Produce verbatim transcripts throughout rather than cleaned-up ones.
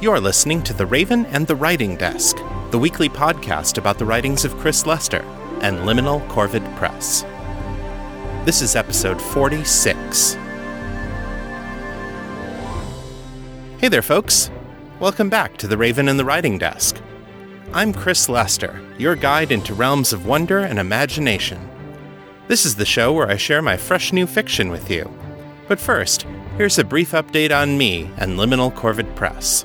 You're listening to The Raven and the Writing Desk, the weekly podcast about the writings of Chris Lester and Liminal Corvid Press. This is episode forty-six. Hey there, folks. Welcome back to The Raven and the Writing Desk. I'm Chris Lester, your guide into realms of wonder and imagination. This is the show where I share my fresh new fiction with you. But first, here's a brief update on me and Liminal Corvid Press.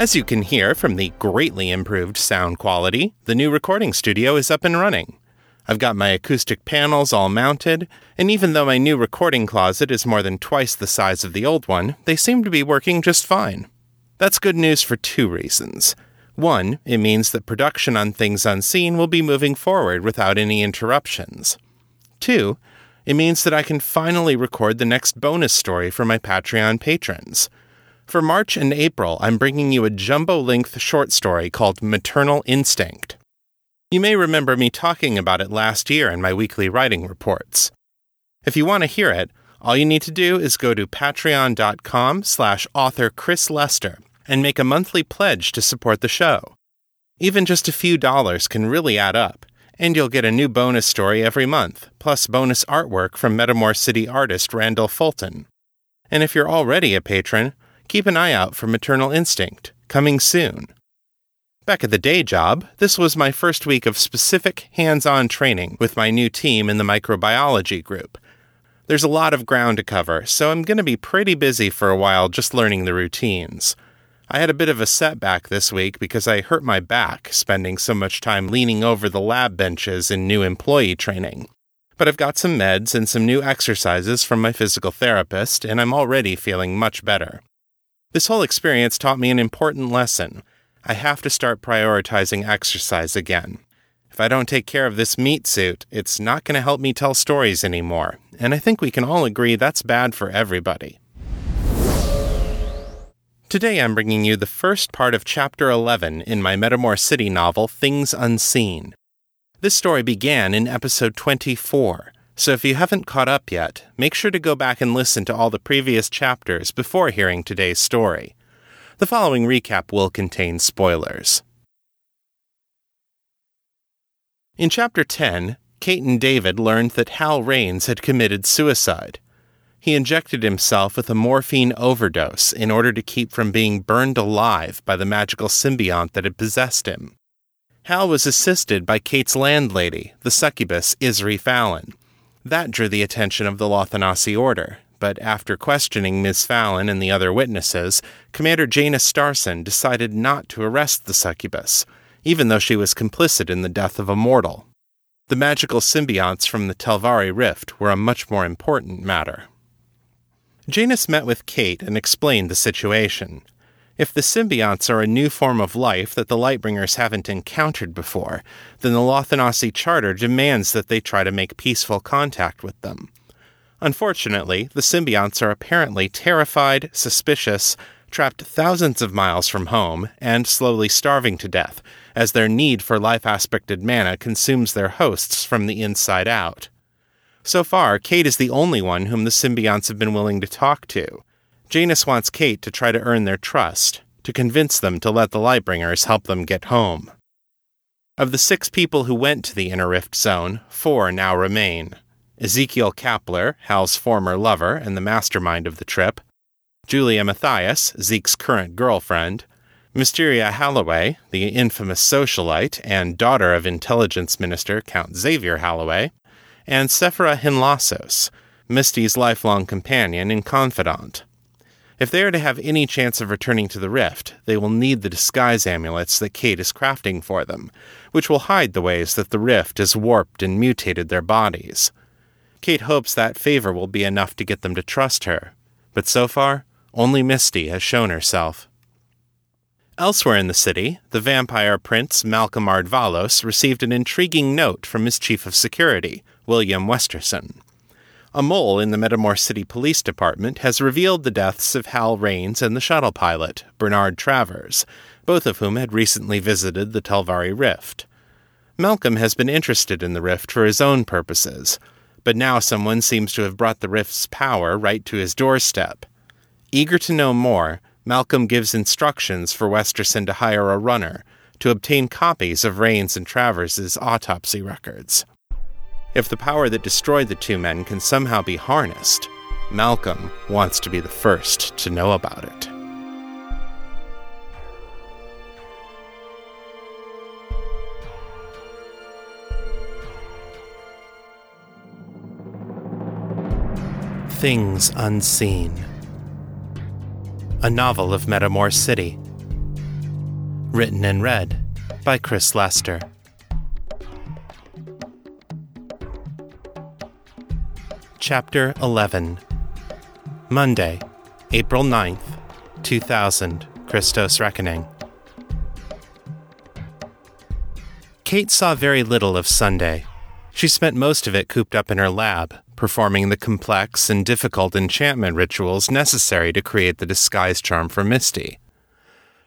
As you can hear from the greatly improved sound quality, the new recording studio is up and running. I've got my acoustic panels all mounted, and even though my new recording closet is more than twice the size of the old one, they seem to be working just fine. That's good news for two reasons. One, it means that production on Things Unseen will be moving forward without any interruptions. Two, it means that I can finally record the next bonus story for my Patreon patrons. For March and April, I'm bringing you a jumbo-length short story called Maternal Instinct. You may remember me talking about it last year in my weekly writing reports. If you want to hear it, all you need to do is go to patreon.com slash author Chris Lester and make a monthly pledge to support the show. Even just a few dollars can really add up, and you'll get a new bonus story every month, plus bonus artwork from Metamor City artist Randall Fulton. And if you're already a patron, keep an eye out for Maternal Instinct, coming soon. Back at the day job, this was my first week of specific hands-on training with my new team in the microbiology group. There's a lot of ground to cover, so I'm going to be pretty busy for a while just learning the routines. I had a bit of a setback this week because I hurt my back spending so much time leaning over the lab benches in new employee training. But I've got some meds and some new exercises from my physical therapist, and I'm already feeling much better. This whole experience taught me an important lesson. I have to start prioritizing exercise again. If I don't take care of this meat suit, it's not going to help me tell stories anymore, and I think we can all agree that's bad for everybody. Today I'm bringing you the first part of Chapter eleven in my Metamor City novel, Things Unseen. This story began in Episode twenty-four, so if you haven't caught up yet, make sure to go back and listen to all the previous chapters before hearing today's story. The following recap will contain spoilers. In Chapter ten, Kate and David learned that Hal Raines had committed suicide. He injected himself with a morphine overdose in order to keep from being burned alive by the magical symbiont that had possessed him. Hal was assisted by Kate's landlady, the succubus Isri Fallon. That drew the attention of the Lothanasi Order, but after questioning Miz Fallon and the other witnesses, Commander Janus Starson decided not to arrest the succubus, even though she was complicit in the death of a mortal. The magical symbionts from the Telvari Rift were a much more important matter. Janus met with Kate and explained the situation. If the symbionts are a new form of life that the Lightbringers haven't encountered before, then the Lothanasi Charter demands that they try to make peaceful contact with them. Unfortunately, the symbionts are apparently terrified, suspicious, trapped thousands of miles from home, and slowly starving to death, as their need for life-aspected mana consumes their hosts from the inside out. So far, Kate is the only one whom the symbionts have been willing to talk to. Janus wants Kate to try to earn their trust, to convince them to let the Lightbringers help them get home. Of the six people who went to the Inner Rift Zone, four now remain. Ezekiel Kapler, Hal's former lover and the mastermind of the trip, Julia Matthias, Zeke's current girlfriend, Mysteria Holloway, the infamous socialite and daughter of Intelligence Minister Count Xavier Holloway, and Sephira Hinlossos, Misty's lifelong companion and confidant. If they are to have any chance of returning to the Rift, they will need the disguise amulets that Kate is crafting for them, which will hide the ways that the Rift has warped and mutated their bodies. Kate hopes that favor will be enough to get them to trust her, but so far, only Misty has shown herself. Elsewhere in the city, the vampire prince Malcolm Ardvalos received an intriguing note from his chief of security, William Westerson. A mole in the Metamor City Police Department has revealed the deaths of Hal Raines and the shuttle pilot, Bernard Travers, both of whom had recently visited the Telvari Rift. Malcolm has been interested in the Rift for his own purposes, but now someone seems to have brought the Rift's power right to his doorstep. Eager to know more, Malcolm gives instructions for Westerson to hire a runner to obtain copies of Raines and Travers' autopsy records. If the power that destroyed the two men can somehow be harnessed, Malcolm wants to be the first to know about it. Things Unseen. A novel of Metamor City. Written and read by Chris Lester. Chapter eleven. Monday, April ninth, two thousand, Christos Reckoning. Kate saw very little of Sunday. She spent most of it cooped up in her lab, performing the complex and difficult enchantment rituals necessary to create the disguise charm for Misty.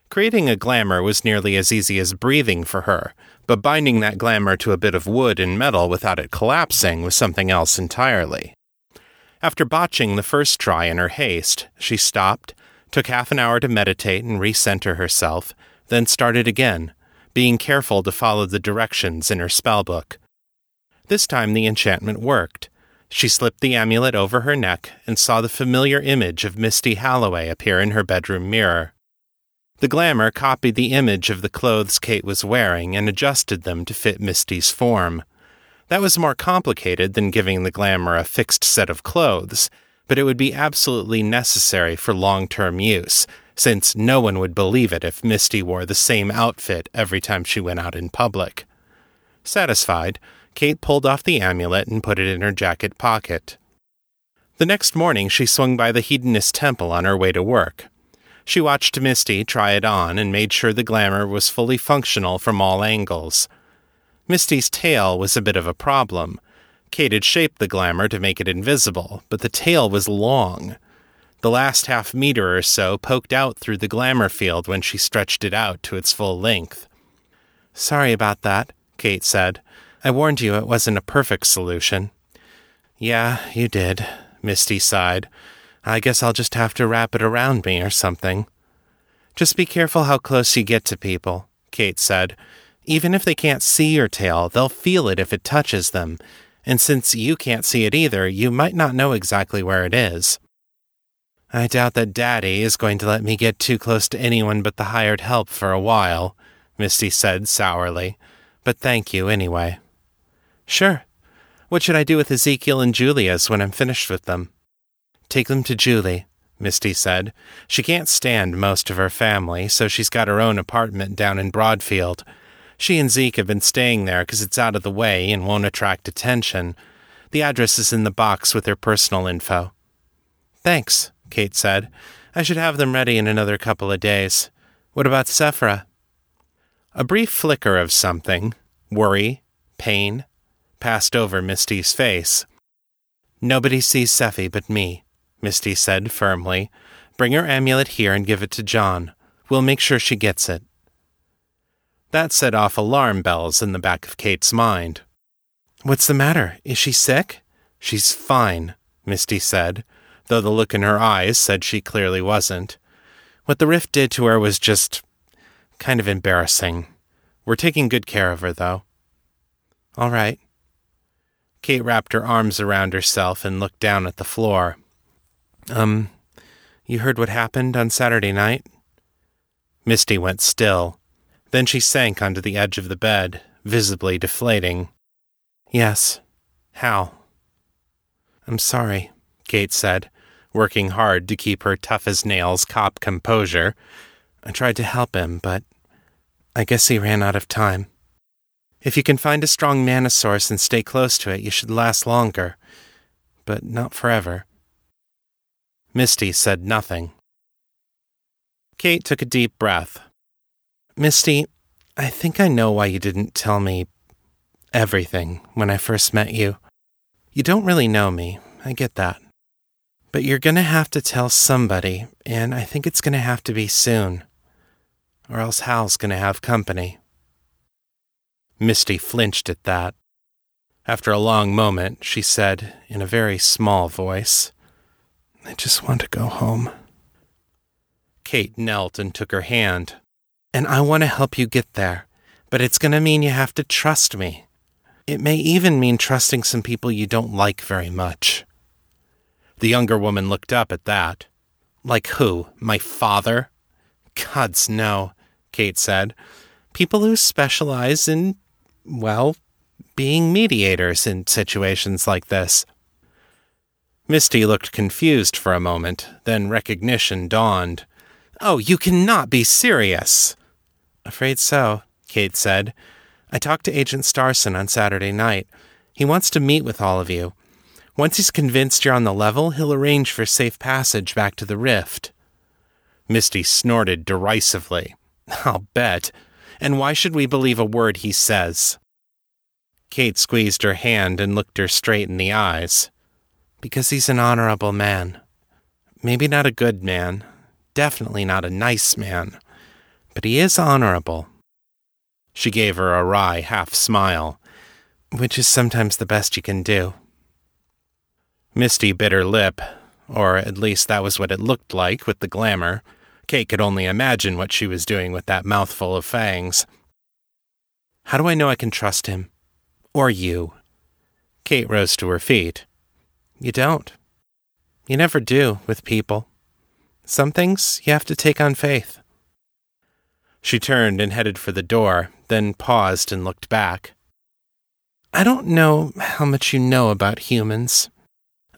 Creating a glamour was nearly as easy as breathing for her, but binding that glamour to a bit of wood and metal without it collapsing was something else entirely. After botching the first try in her haste, she stopped, took half an hour to meditate and recenter herself, then started again, being careful to follow the directions in her spellbook. This time the enchantment worked. She slipped the amulet over her neck and saw the familiar image of Misty Holloway appear in her bedroom mirror. The glamour copied the image of the clothes Kate was wearing and adjusted them to fit Misty's form. That was more complicated than giving the glamour a fixed set of clothes, but it would be absolutely necessary for long-term use, since no one would believe it if Misty wore the same outfit every time she went out in public. Satisfied, Kate pulled off the amulet and put it in her jacket pocket. The next morning she swung by the Hedonist temple on her way to work. She watched Misty try it on and made sure the glamour was fully functional from all angles. Misty's tail was a bit of a problem. Kate had shaped the glamour to make it invisible, but the tail was long. The last half meter or so poked out through the glamour field when she stretched it out to its full length. "Sorry about that," Kate said. "I warned you it wasn't a perfect solution." "Yeah, you did," Misty sighed. "I guess I'll just have to wrap it around me or something." "Just be careful how close you get to people," Kate said. "Even if they can't see your tail, they'll feel it if it touches them. And since you can't see it either, you might not know exactly where it is." "I doubt that Daddy is going to let me get too close to anyone but the hired help for a while," Misty said sourly. "But thank you anyway." "Sure. What should I do with Ezekiel and Julia's when I'm finished with them?" "Take them to Julie," Misty said. "She can't stand most of her family, so she's got her own apartment down in Broadfield. She and Zeke have been staying there because it's out of the way and won't attract attention. The address is in the box with her personal info." "Thanks," Kate said. "I should have them ready in another couple of days. What about Sephira?" A brief flicker of something, worry, pain, passed over Misty's face. "Nobody sees Seffy but me," Misty said firmly. "Bring her amulet here and give it to John. We'll make sure she gets it." That set off alarm bells in the back of Kate's mind. "What's the matter? Is she sick?" "She's fine," Misty said, though the look in her eyes said she clearly wasn't. "What the rift did to her was just kind of embarrassing. We're taking good care of her, though." "All right." Kate wrapped her arms around herself and looked down at the floor. Um, you heard what happened on Saturday night?" Misty went still. Then she sank onto the edge of the bed, visibly deflating. "Yes. How?" "I'm sorry," Kate said, working hard to keep her tough-as-nails cop composure. "I tried to help him, but I guess he ran out of time." "If you can find a strong mana source and stay close to it, you should last longer, but not forever." Misty said nothing. Kate took a deep breath. "Misty, I think I know why you didn't tell me everything when I first met you. You don't really know me, I get that. But you're going to have to tell somebody, and I think it's going to have to be soon, or else Hal's going to have company." Misty flinched at that. After a long moment, she said, in a very small voice, "I just want to go home." Kate knelt and took her hand. And I want to help you get there, but it's going to mean you have to trust me. It may even mean trusting some people you don't like very much. The younger woman looked up at that. Like who? My father? Gods, no, Kate said. People who specialize in, well, being mediators in situations like this. Misty looked confused for a moment, then recognition dawned. Oh, you cannot be serious! Afraid so, Kate said. I talked to Agent Starson on Saturday night. He wants to meet with all of you. Once he's convinced you're on the level, he'll arrange for safe passage back to the rift. Misty snorted derisively. I'll bet. And why should we believe a word he says? Kate squeezed her hand and looked her straight in the eyes. Because he's an honorable man. Maybe not a good man. Definitely not a nice man. But he is honorable. She gave her a wry half-smile. Which is sometimes the best you can do. Misty bit her lip, or at least that was what it looked like with the glamour. Kate could only imagine what she was doing with that mouthful of fangs. How do I know I can trust him? Or you? Kate rose to her feet. You don't. You never do with people. Some things you have to take on faith. She turned and headed for the door, then paused and looked back. I don't know how much you know about humans.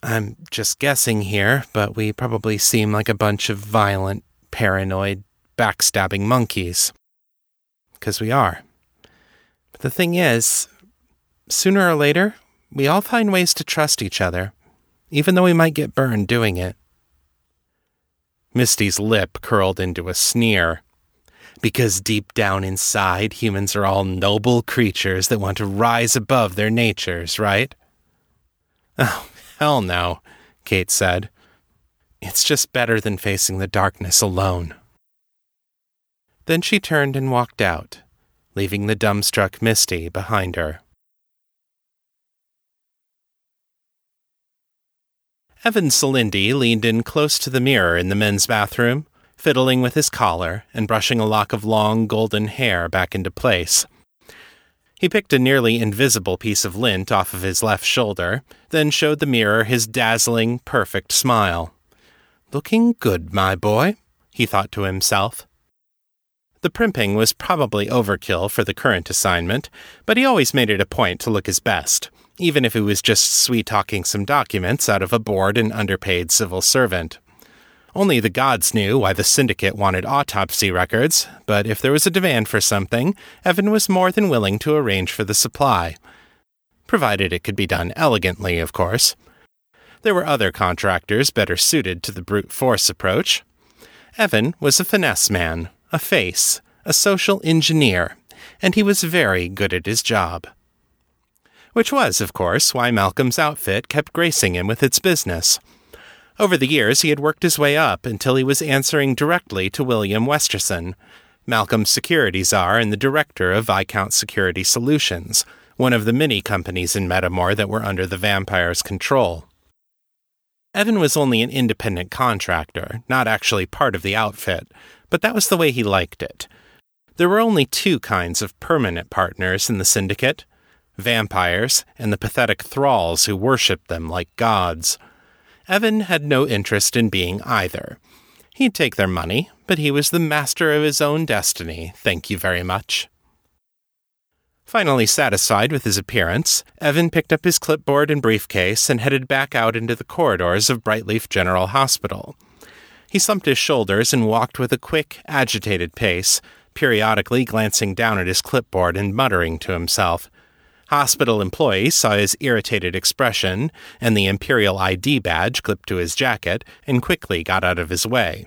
I'm just guessing here, but we probably seem like a bunch of violent, paranoid, backstabbing monkeys. Because we are. But the thing is, sooner or later, we all find ways to trust each other, even though we might get burned doing it. Misty's lip curled into a sneer. Because deep down inside, humans are all noble creatures that want to rise above their natures, right? Oh, hell no, Kate said. It's just better than facing the darkness alone. Then she turned and walked out, leaving the dumbstruck Misty behind her. Evan Selindi leaned in close to the mirror in the men's bathroom, fiddling with his collar and brushing a lock of long golden hair back into place. He picked a nearly invisible piece of lint off of his left shoulder, then showed the mirror his dazzling, perfect smile. Looking good, my boy, he thought to himself. The primping was probably overkill for the current assignment, but he always made it a point to look his best, even if he was just sweet-talking some documents out of a bored and underpaid civil servant. Only the gods knew why the Syndicate wanted autopsy records, but if there was a demand for something, Evan was more than willing to arrange for the supply. Provided it could be done elegantly, of course. There were other contractors better suited to the brute force approach. Evan was a finesse man, a face, a social engineer, and he was very good at his job. Which was, of course, why Malcolm's outfit kept gracing him with its business. Over the years, he had worked his way up until he was answering directly to William Westerson, Malcolm's security czar and the director of Viscount Security Solutions, one of the many companies in Metamor that were under the vampire's control. Evan was only an independent contractor, not actually part of the outfit, but that was the way he liked it. There were only two kinds of permanent partners in the Syndicate: vampires and the pathetic thralls who worshipped them like gods. Evan had no interest in being either. He'd take their money, but he was the master of his own destiny, thank you very much. Finally satisfied with his appearance, Evan picked up his clipboard and briefcase and headed back out into the corridors of Brightleaf General Hospital. He slumped his shoulders and walked with a quick, agitated pace, periodically glancing down at his clipboard and muttering to himself. Hospital employees saw his irritated expression and the Imperial I D badge clipped to his jacket and quickly got out of his way.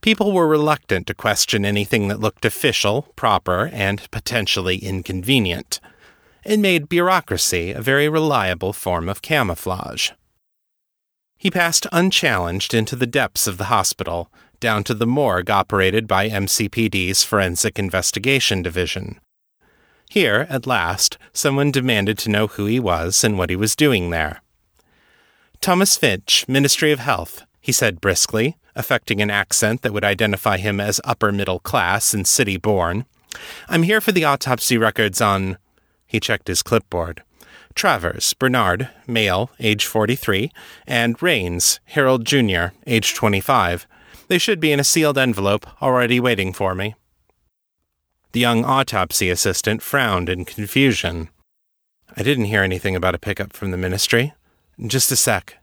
People were reluctant to question anything that looked official, proper, and potentially inconvenient. It made bureaucracy a very reliable form of camouflage. He passed unchallenged into the depths of the hospital, down to the morgue operated by M C P D's Forensic Investigation Division. Here, at last, someone demanded to know who he was and what he was doing there. Thomas Finch, Ministry of Health, he said briskly, affecting an accent that would identify him as upper middle class and city-born. I'm here for the autopsy records on... He checked his clipboard. Travers, Bernard, male, age forty-three, and Raines, Harold Junior, age twenty-five. They should be in a sealed envelope, already waiting for me. The young autopsy assistant frowned in confusion. I didn't hear anything about a pickup from the ministry. Just a sec.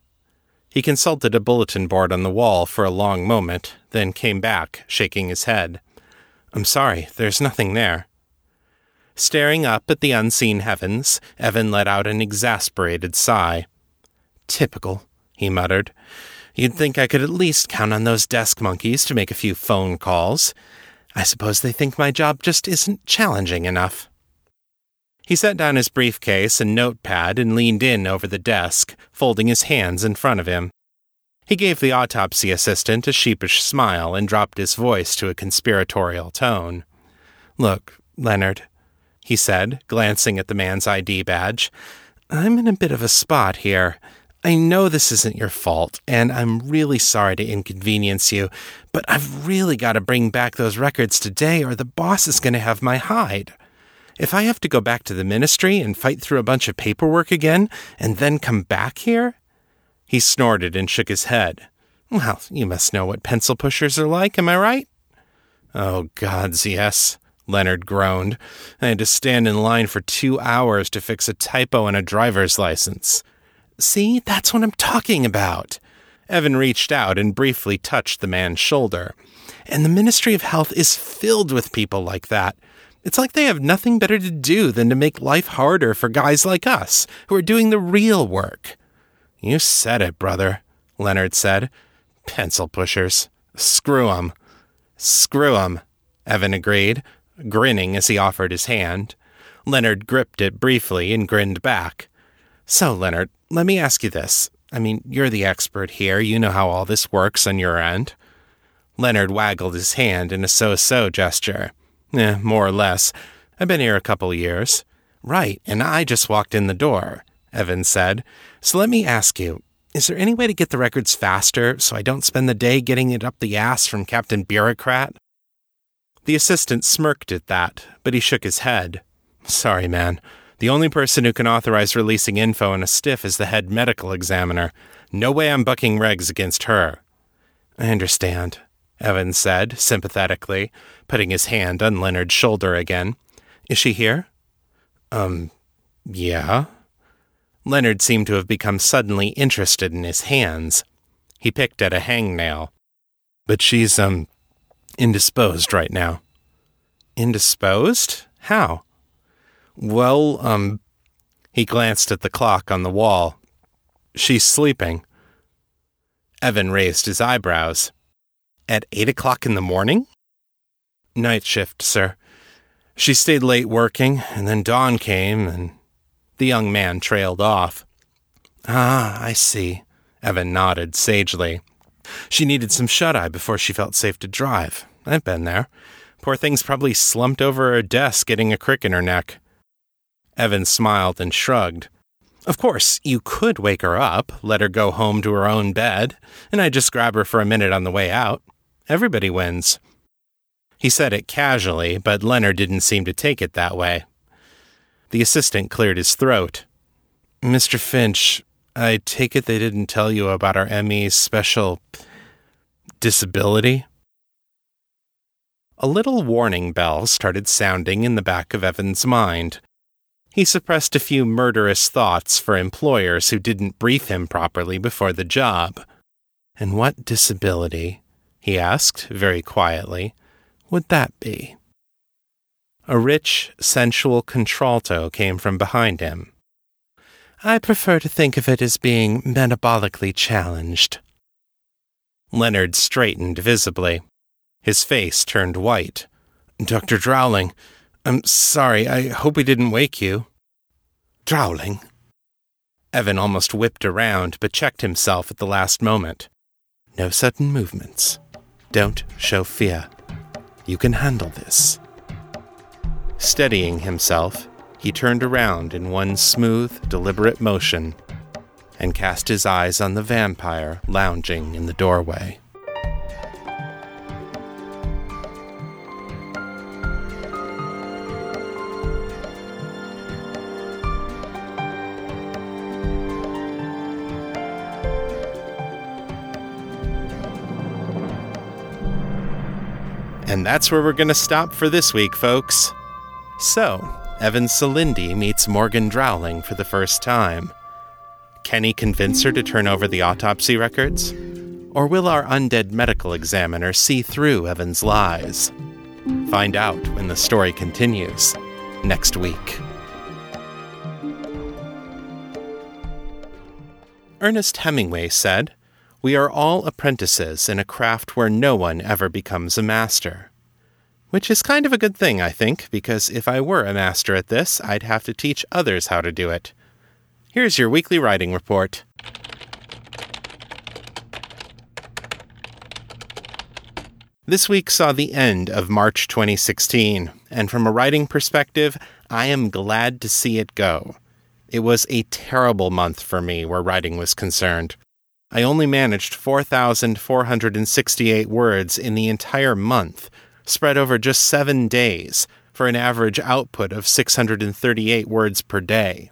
He consulted a bulletin board on the wall for a long moment, then came back, shaking his head. I'm sorry, there's nothing there. Staring up at the unseen heavens, Evan let out an exasperated sigh. Typical, he muttered. You'd think I could at least count on those desk monkeys to make a few phone calls. I suppose they think my job just isn't challenging enough. He set down his briefcase and notepad and leaned in over the desk, folding his hands in front of him. He gave the autopsy assistant a sheepish smile and dropped his voice to a conspiratorial tone. Look, Leonard, he said, glancing at the man's I D badge. I'm in a bit of a spot here. I know this isn't your fault, and I'm really sorry to inconvenience you, but I've really got to bring back those records today or the boss is going to have my hide. If I have to go back to the ministry and fight through a bunch of paperwork again and then come back here? He snorted and shook his head. Well, you must know what pencil pushers are like, am I right? Oh, gods, yes. Leonard groaned. I had to stand in line for two hours to fix a typo in a driver's license. See, that's what I'm talking about. Evan reached out and briefly touched the man's shoulder. And the Ministry of Health is filled with people like that. It's like they have nothing better to do than to make life harder for guys like us, who are doing the real work. You said it, brother, Leonard said. Pencil pushers. Screw 'em. Screw 'em, Evan agreed, grinning as he offered his hand. Leonard gripped it briefly and grinned back. So, Leonard, let me ask you this. I mean, you're the expert here. You know how all this works on your end. Leonard waggled his hand in a so-so gesture. Eh, more or less. I've been here a couple years. Right, and I just walked in the door, Evan said. So let me ask you, is there any way to get the records faster so I don't spend the day getting it up the ass from Captain Bureaucrat? The assistant smirked at that, but he shook his head. Sorry, man. The only person who can authorize releasing info in a stiff is the head medical examiner. No way I'm bucking regs against her. I understand, Evan said, sympathetically, putting his hand on Leonard's shoulder again. Is she here? Um, yeah. Leonard seemed to have become suddenly interested in his hands. He picked at a hangnail. But she's, um, indisposed right now. Indisposed? How? Well, um, he glanced at the clock on the wall. She's sleeping. Evan raised his eyebrows. At eight o'clock in the morning? Night shift, sir. She stayed late working, and then dawn came, and the young man trailed off. Ah, I see, Evan nodded sagely. She needed some shut-eye before she felt safe to drive. I've been there. Poor thing's probably slumped over her desk getting a crick in her neck. Evan smiled and shrugged. Of course, you could wake her up, let her go home to her own bed, and I'd just grab her for a minute on the way out. Everybody wins. He said it casually, but Leonard didn't seem to take it that way. The assistant cleared his throat. Mister Finch, I take it they didn't tell you about our Emmy's special disability? A little warning bell started sounding in the back of Evan's mind. He suppressed a few murderous thoughts for employers who didn't brief him properly before the job. And what disability, he asked very quietly, would that be? A rich, sensual contralto came from behind him. I prefer to think of it as being metabolically challenged. Leonard straightened visibly. His face turned white. Doctor Drowling, I'm sorry, I hope we didn't wake you. Drowling? Evan almost whipped around, but checked himself at the last moment. No sudden movements. Don't show fear. You can handle this. Steadying himself, he turned around in one smooth, deliberate motion and cast his eyes on the vampire lounging in the doorway. And that's where we're going to stop for this week, folks. So, Evan Selindi meets Morgan Drowling for the first time. Can he convince her to turn over the autopsy records? Or will our undead medical examiner see through Evan's lies? Find out when the story continues next week. Ernest Hemingway said, "We are all apprentices in a craft where no one ever becomes a master." Which is kind of a good thing, I think, because if I were a master at this, I'd have to teach others how to do it. Here's your weekly writing report. This week saw the end of March twenty sixteen, and from a writing perspective, I am glad to see it go. It was a terrible month for me where writing was concerned. I only managed four thousand four hundred sixty-eight words in the entire month, spread over just seven days, for an average output of six hundred thirty-eight words per day.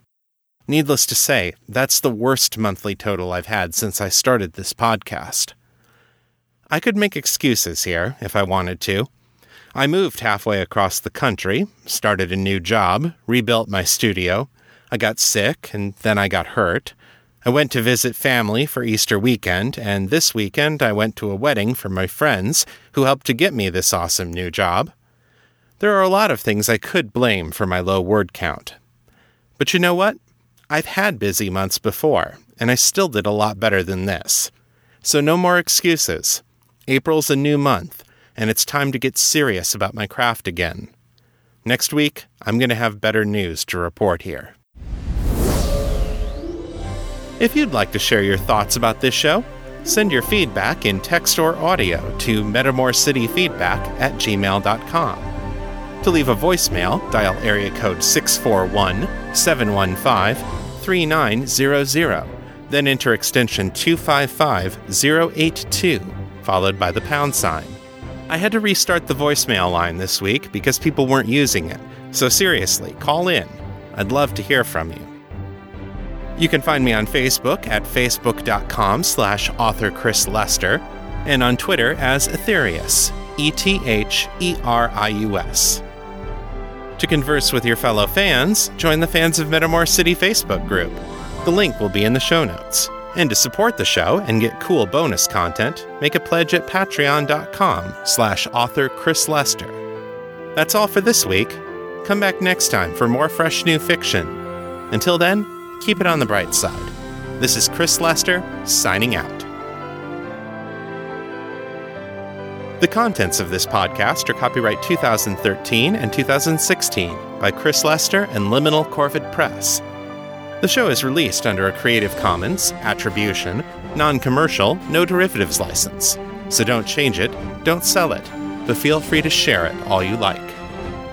Needless to say, that's the worst monthly total I've had since I started this podcast. I could make excuses here, if I wanted to. I moved halfway across the country, started a new job, rebuilt my studio, I got sick, and then I got hurt. I went to visit family for Easter weekend, and this weekend I went to a wedding for my friends who helped to get me this awesome new job. There are a lot of things I could blame for my low word count. But you know what? I've had busy months before, and I still did a lot better than this. So no more excuses. April's a new month, and it's time to get serious about my craft again. Next week, I'm going to have better news to report here. If you'd like to share your thoughts about this show, send your feedback in text or audio to metamorcityfeedback at gmail dot com. To leave a voicemail, dial area code six four one, seven one five, three nine zero zero, then enter extension two five five zero eight two, followed by the pound sign. I had to restart the voicemail line this week because people weren't using it, so seriously, call in. I'd love to hear from you. You can find me on Facebook at facebook.com slash author Chris Lester, and on Twitter as Etherius, E T H E R I U S. To converse with your fellow fans, join the Fans of Metamor City Facebook group. The link will be in the show notes. And to support the show and get cool bonus content, make a pledge at patreon.com slash author Chris Lester. That's all for this week. Come back next time for more fresh new fiction. Until then, keep it on the bright side. This is Chris Lester, signing out. The contents of this podcast are copyright two thousand thirteen and two thousand sixteen by Chris Lester and Liminal Corvid Press. The show is released under a Creative Commons, Attribution, Non-Commercial, No Derivatives license. So don't change it, don't sell it, but feel free to share it all you like.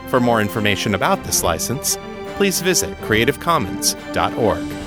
For more information about this license, please visit creative commons dot org.